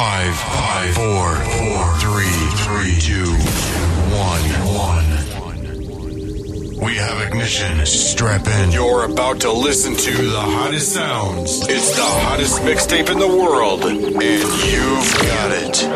5, 4, 3, 2, 1. We have ignition. Strap in. You're about to listen to the hottest sounds. It's the hottest mixtape in the world, and you've got it.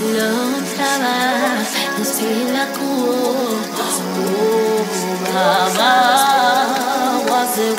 no trabas, es el acuo, baba, was the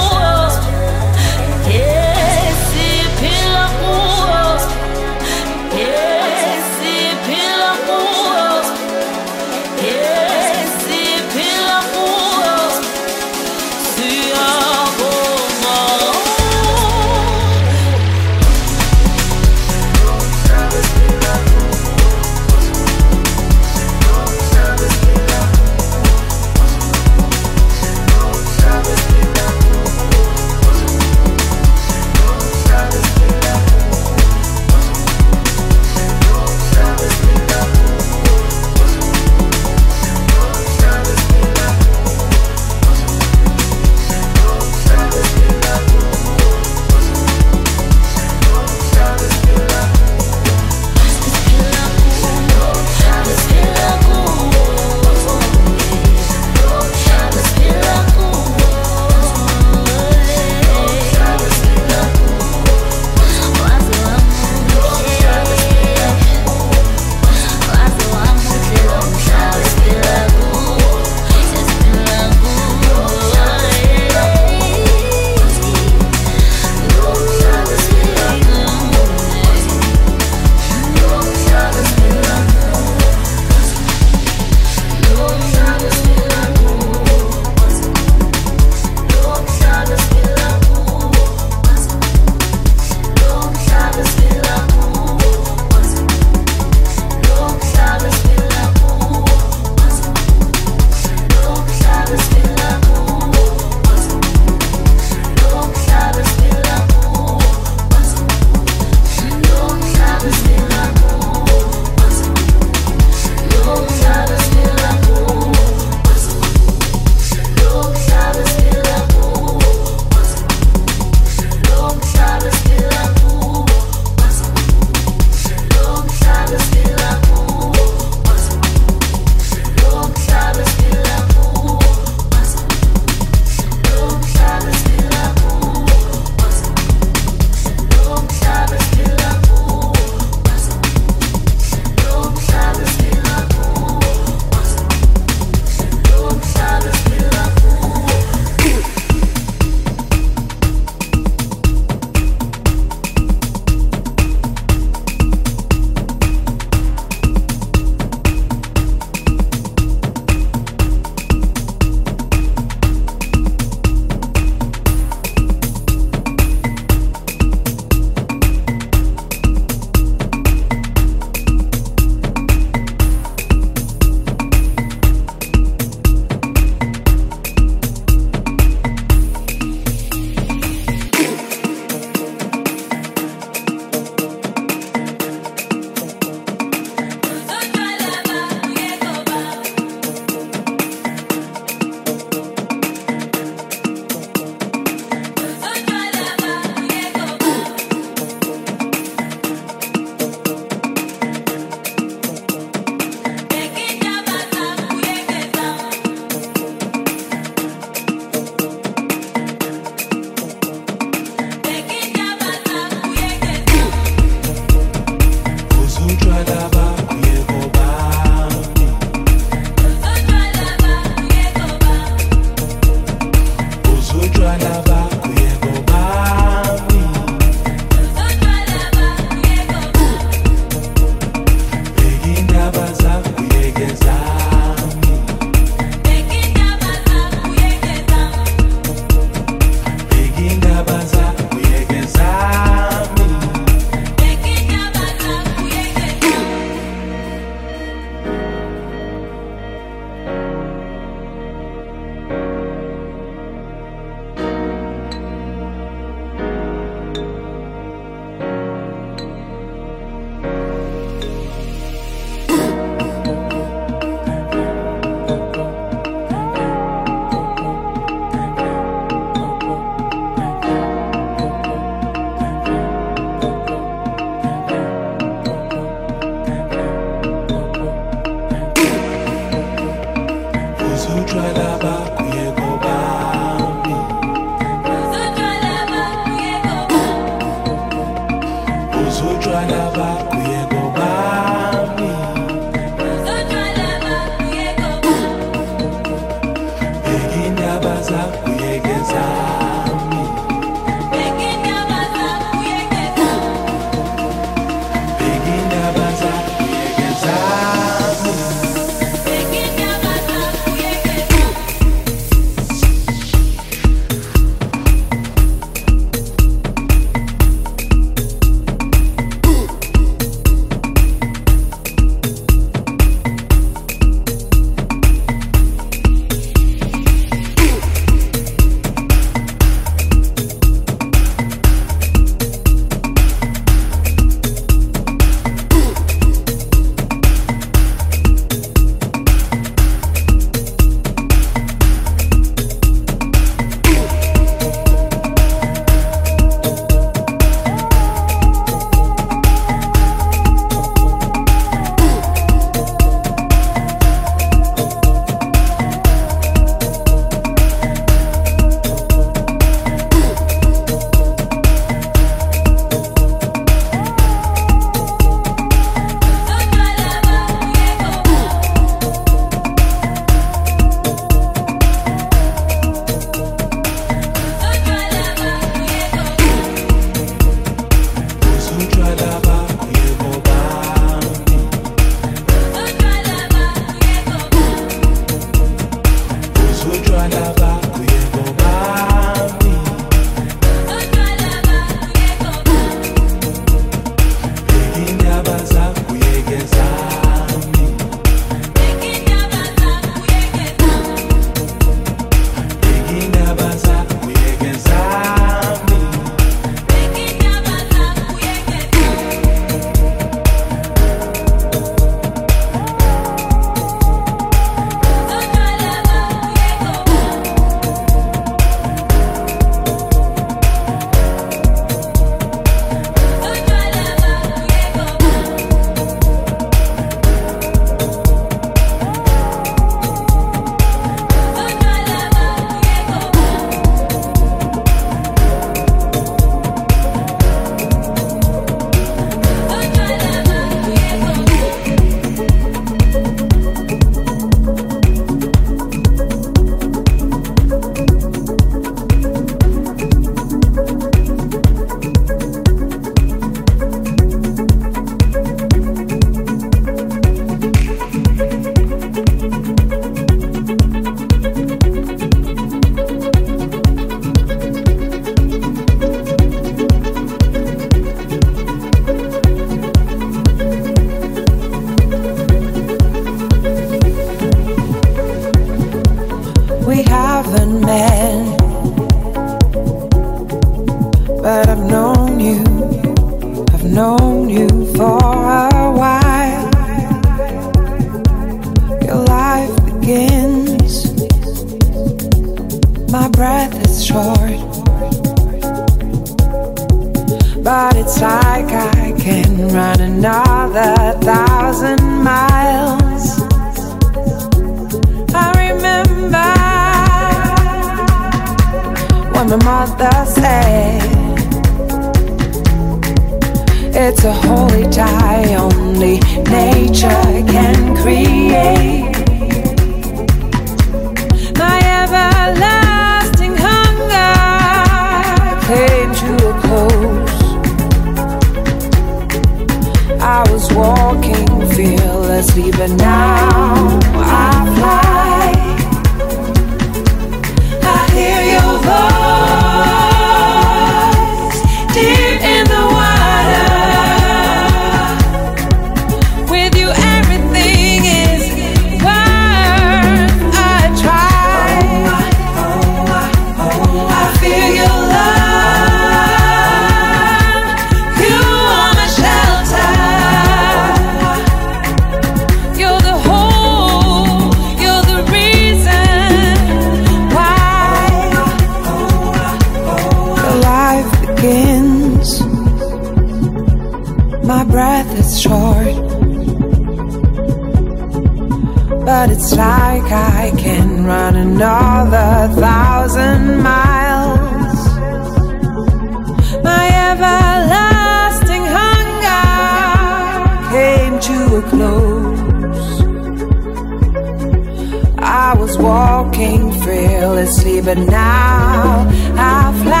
Walking free. carelessly, but now I fly.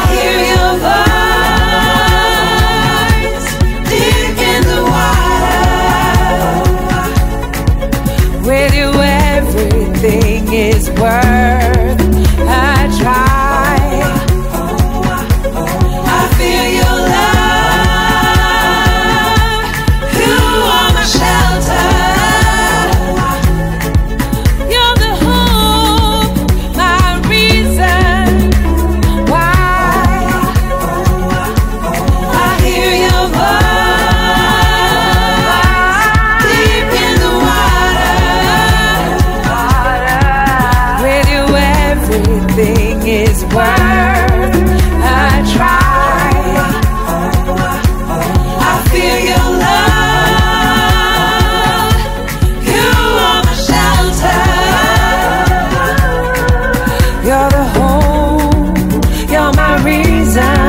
I hear your voice. With you, everything is worth a try. I feel your love. You are my shelter. You're the hope, my reason why. I hear your voice. Everything is worth a try. I feel your love. You are my shelter. You're the home. You're my reason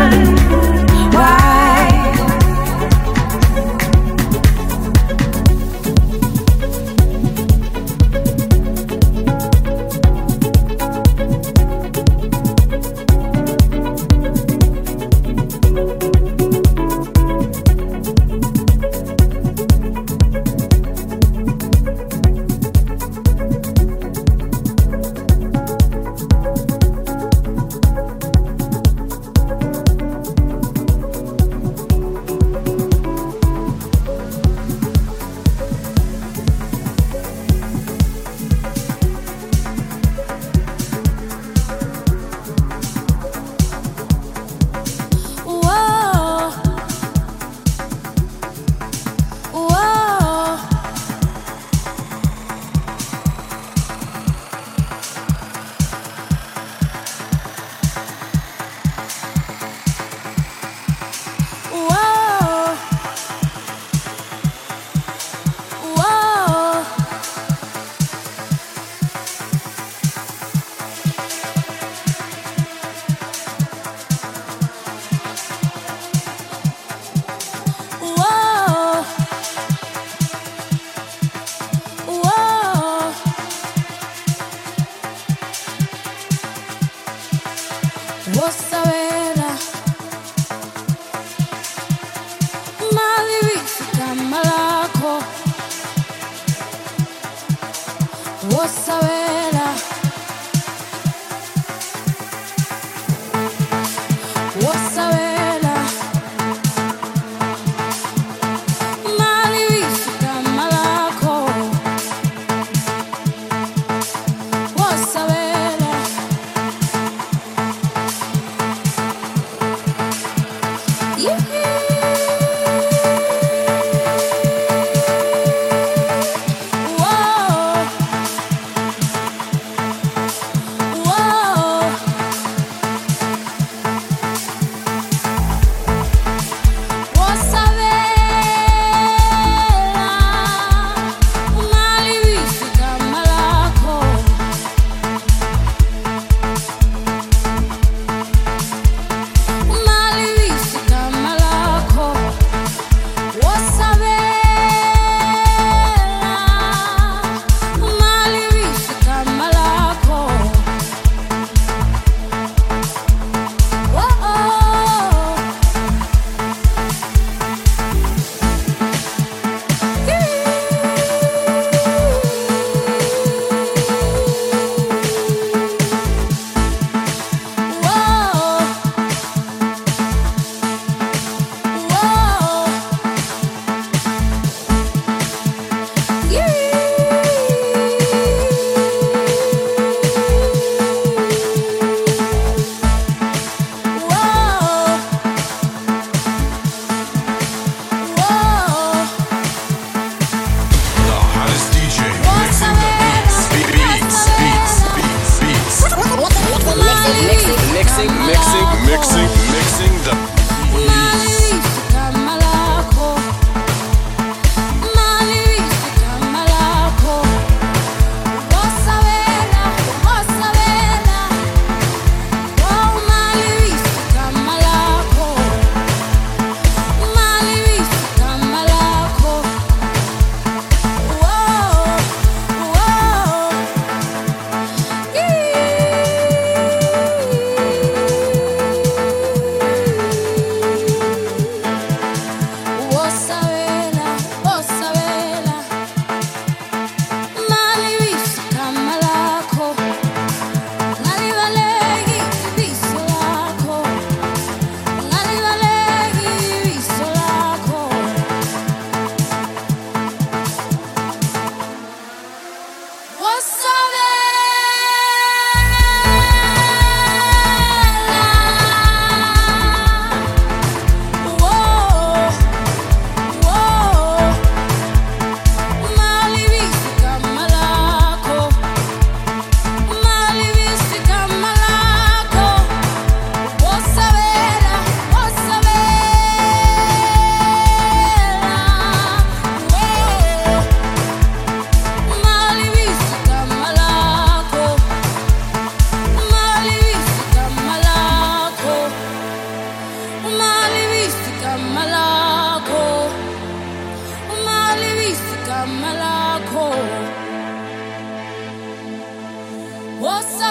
Malacaux.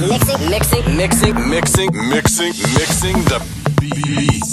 mixing the beats.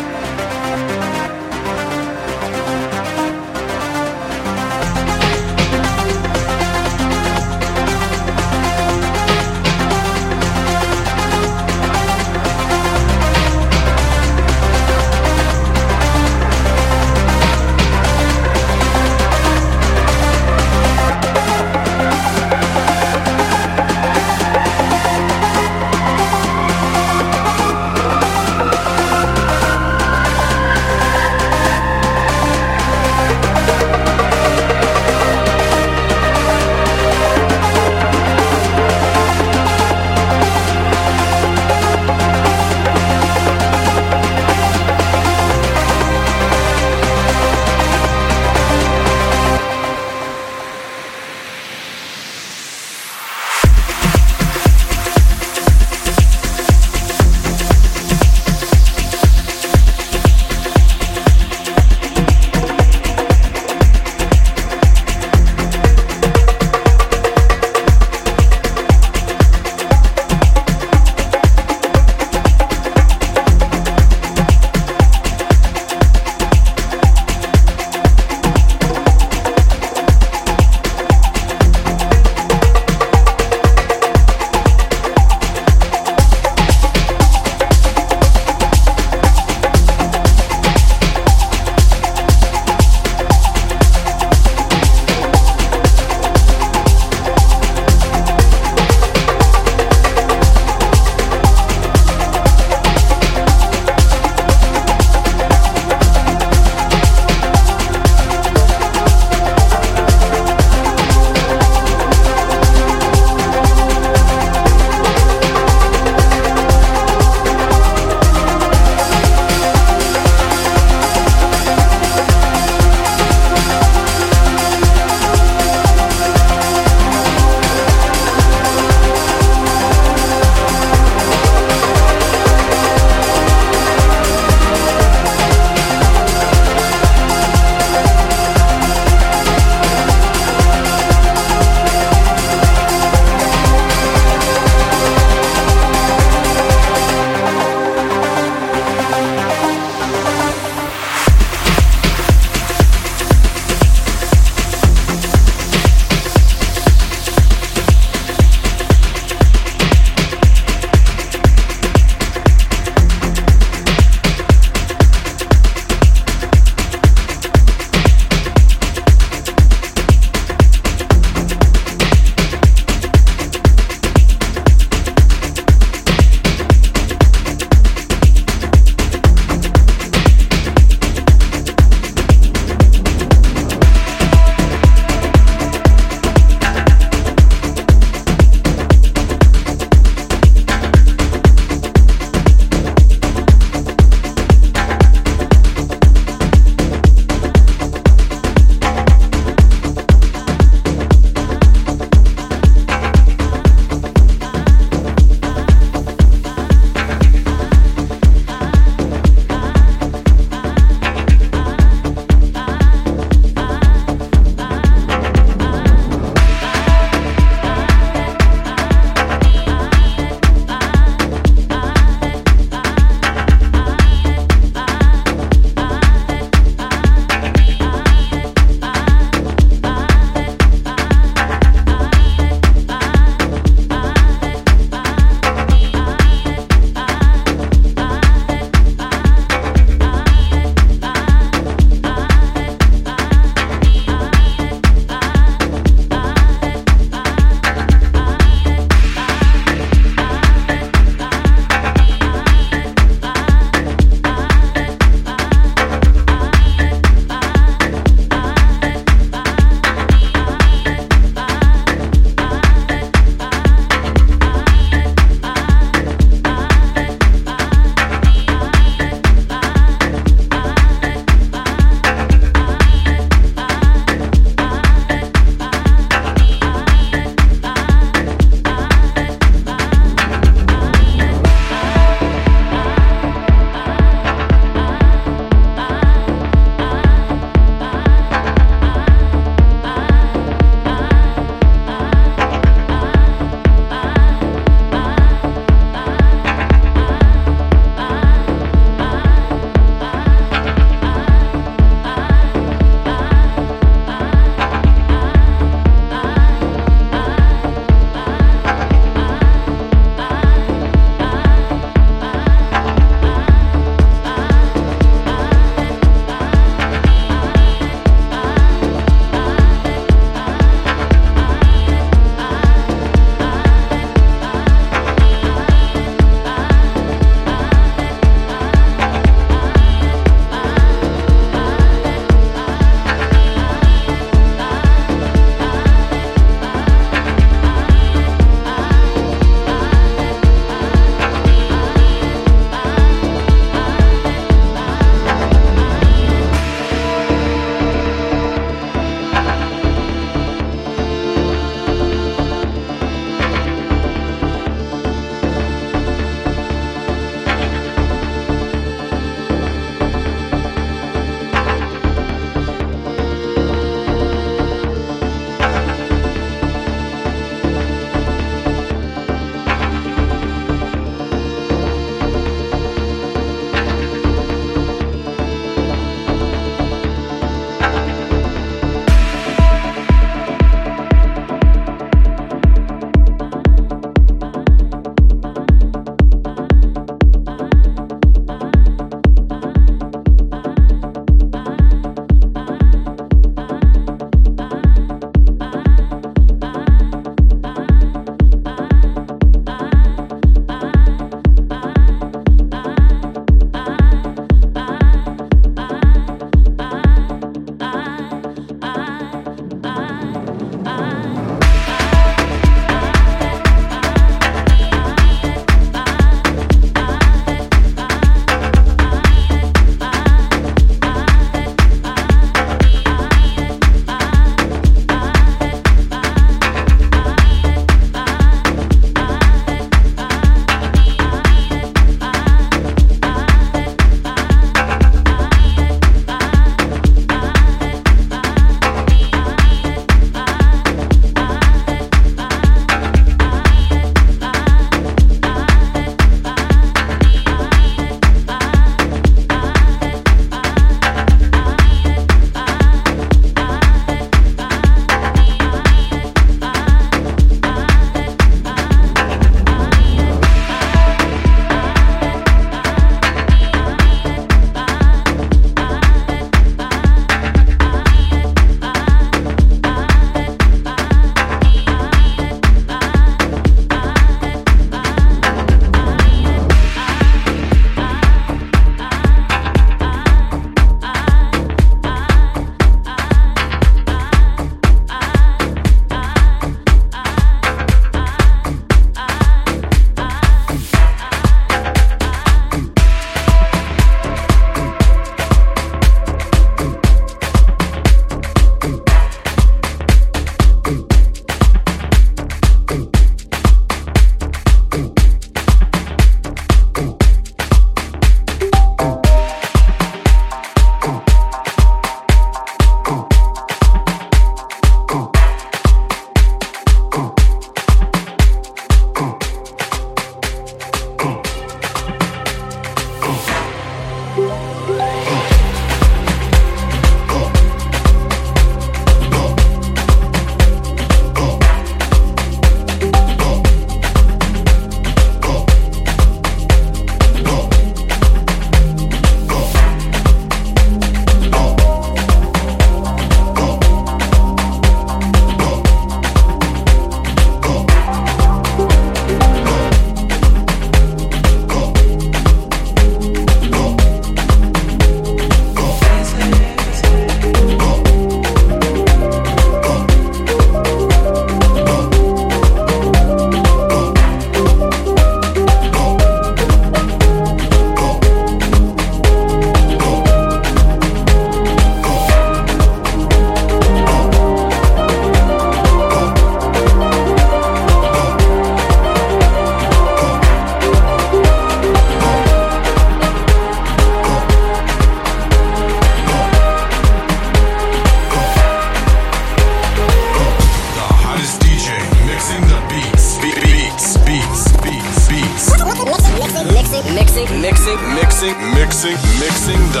Mixing the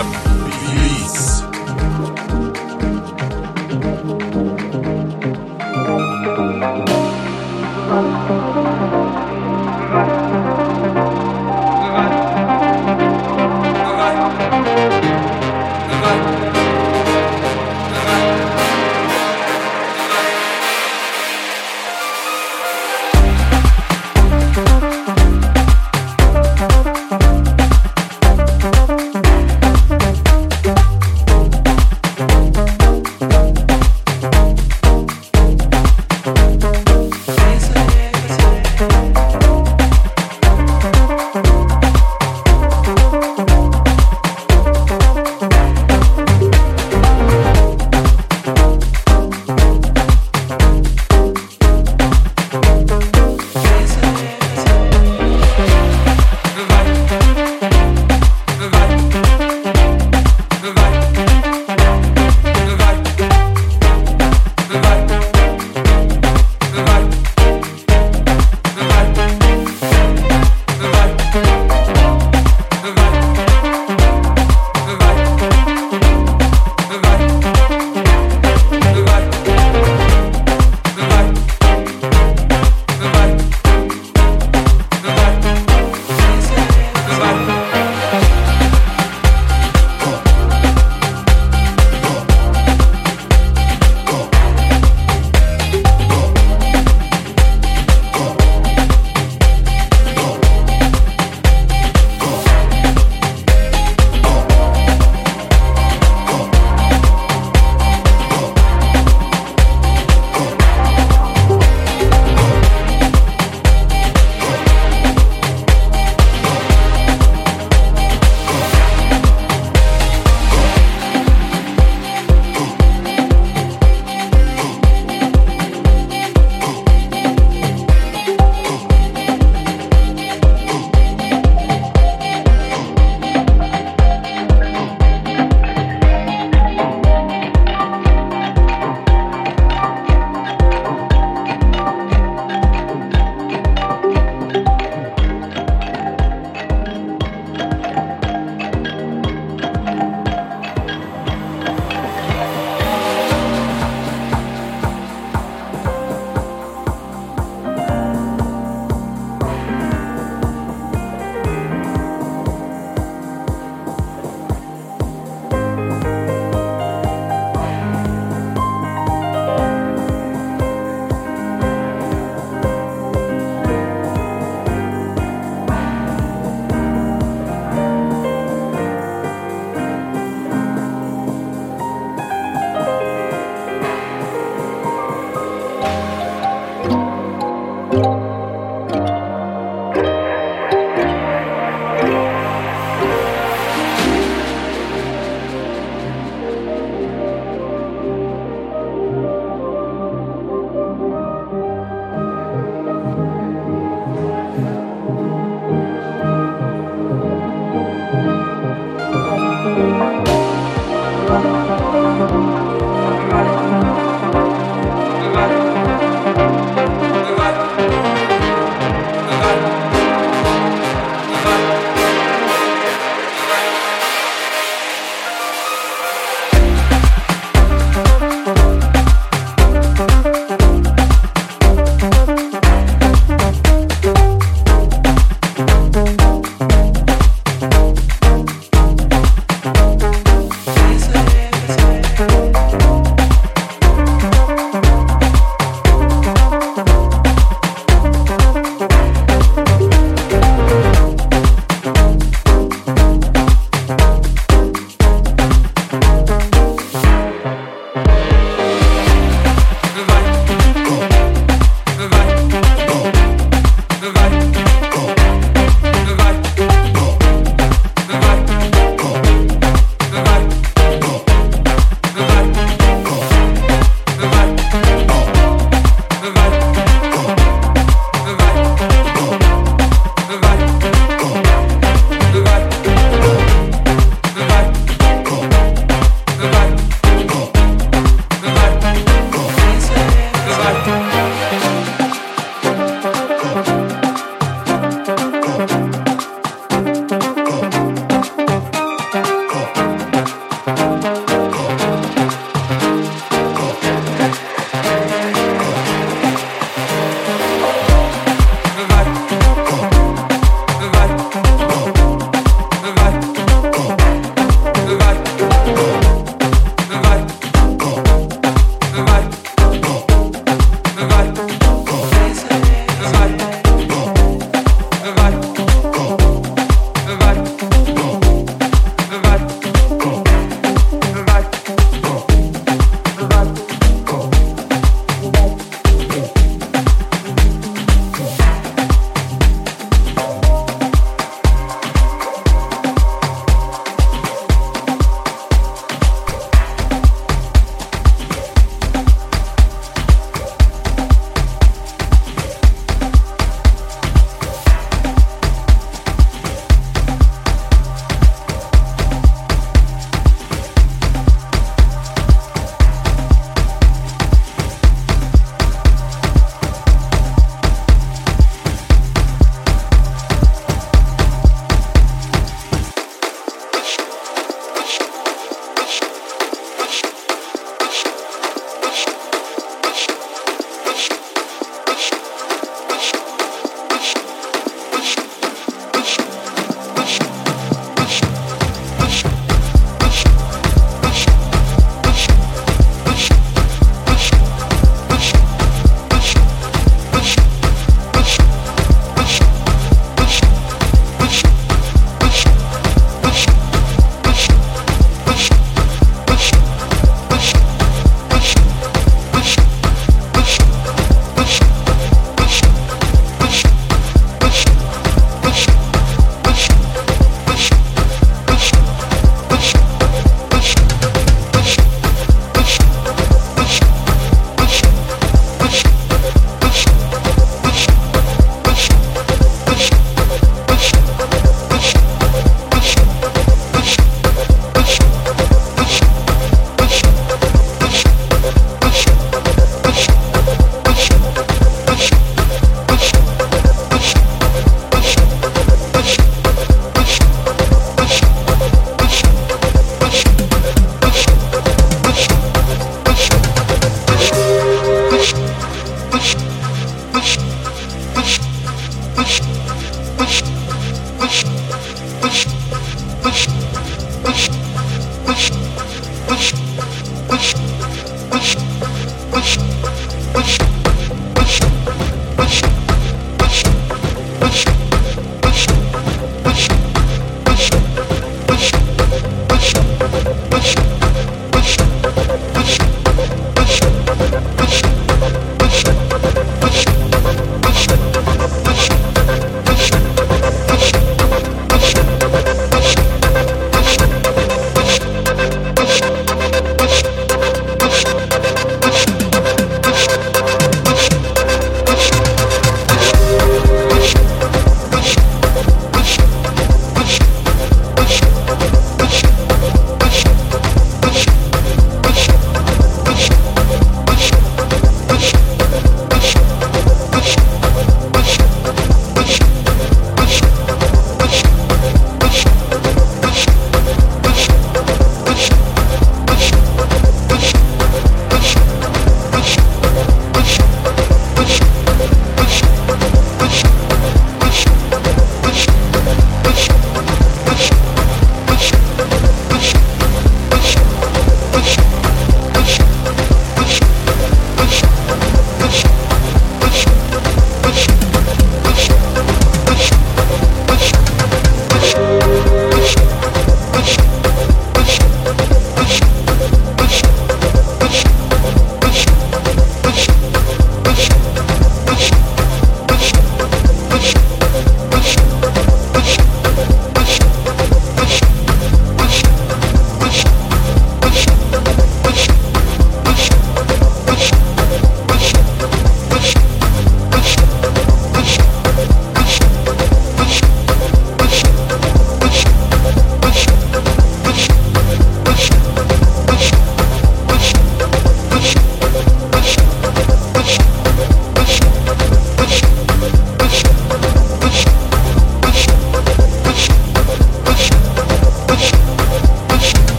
beats.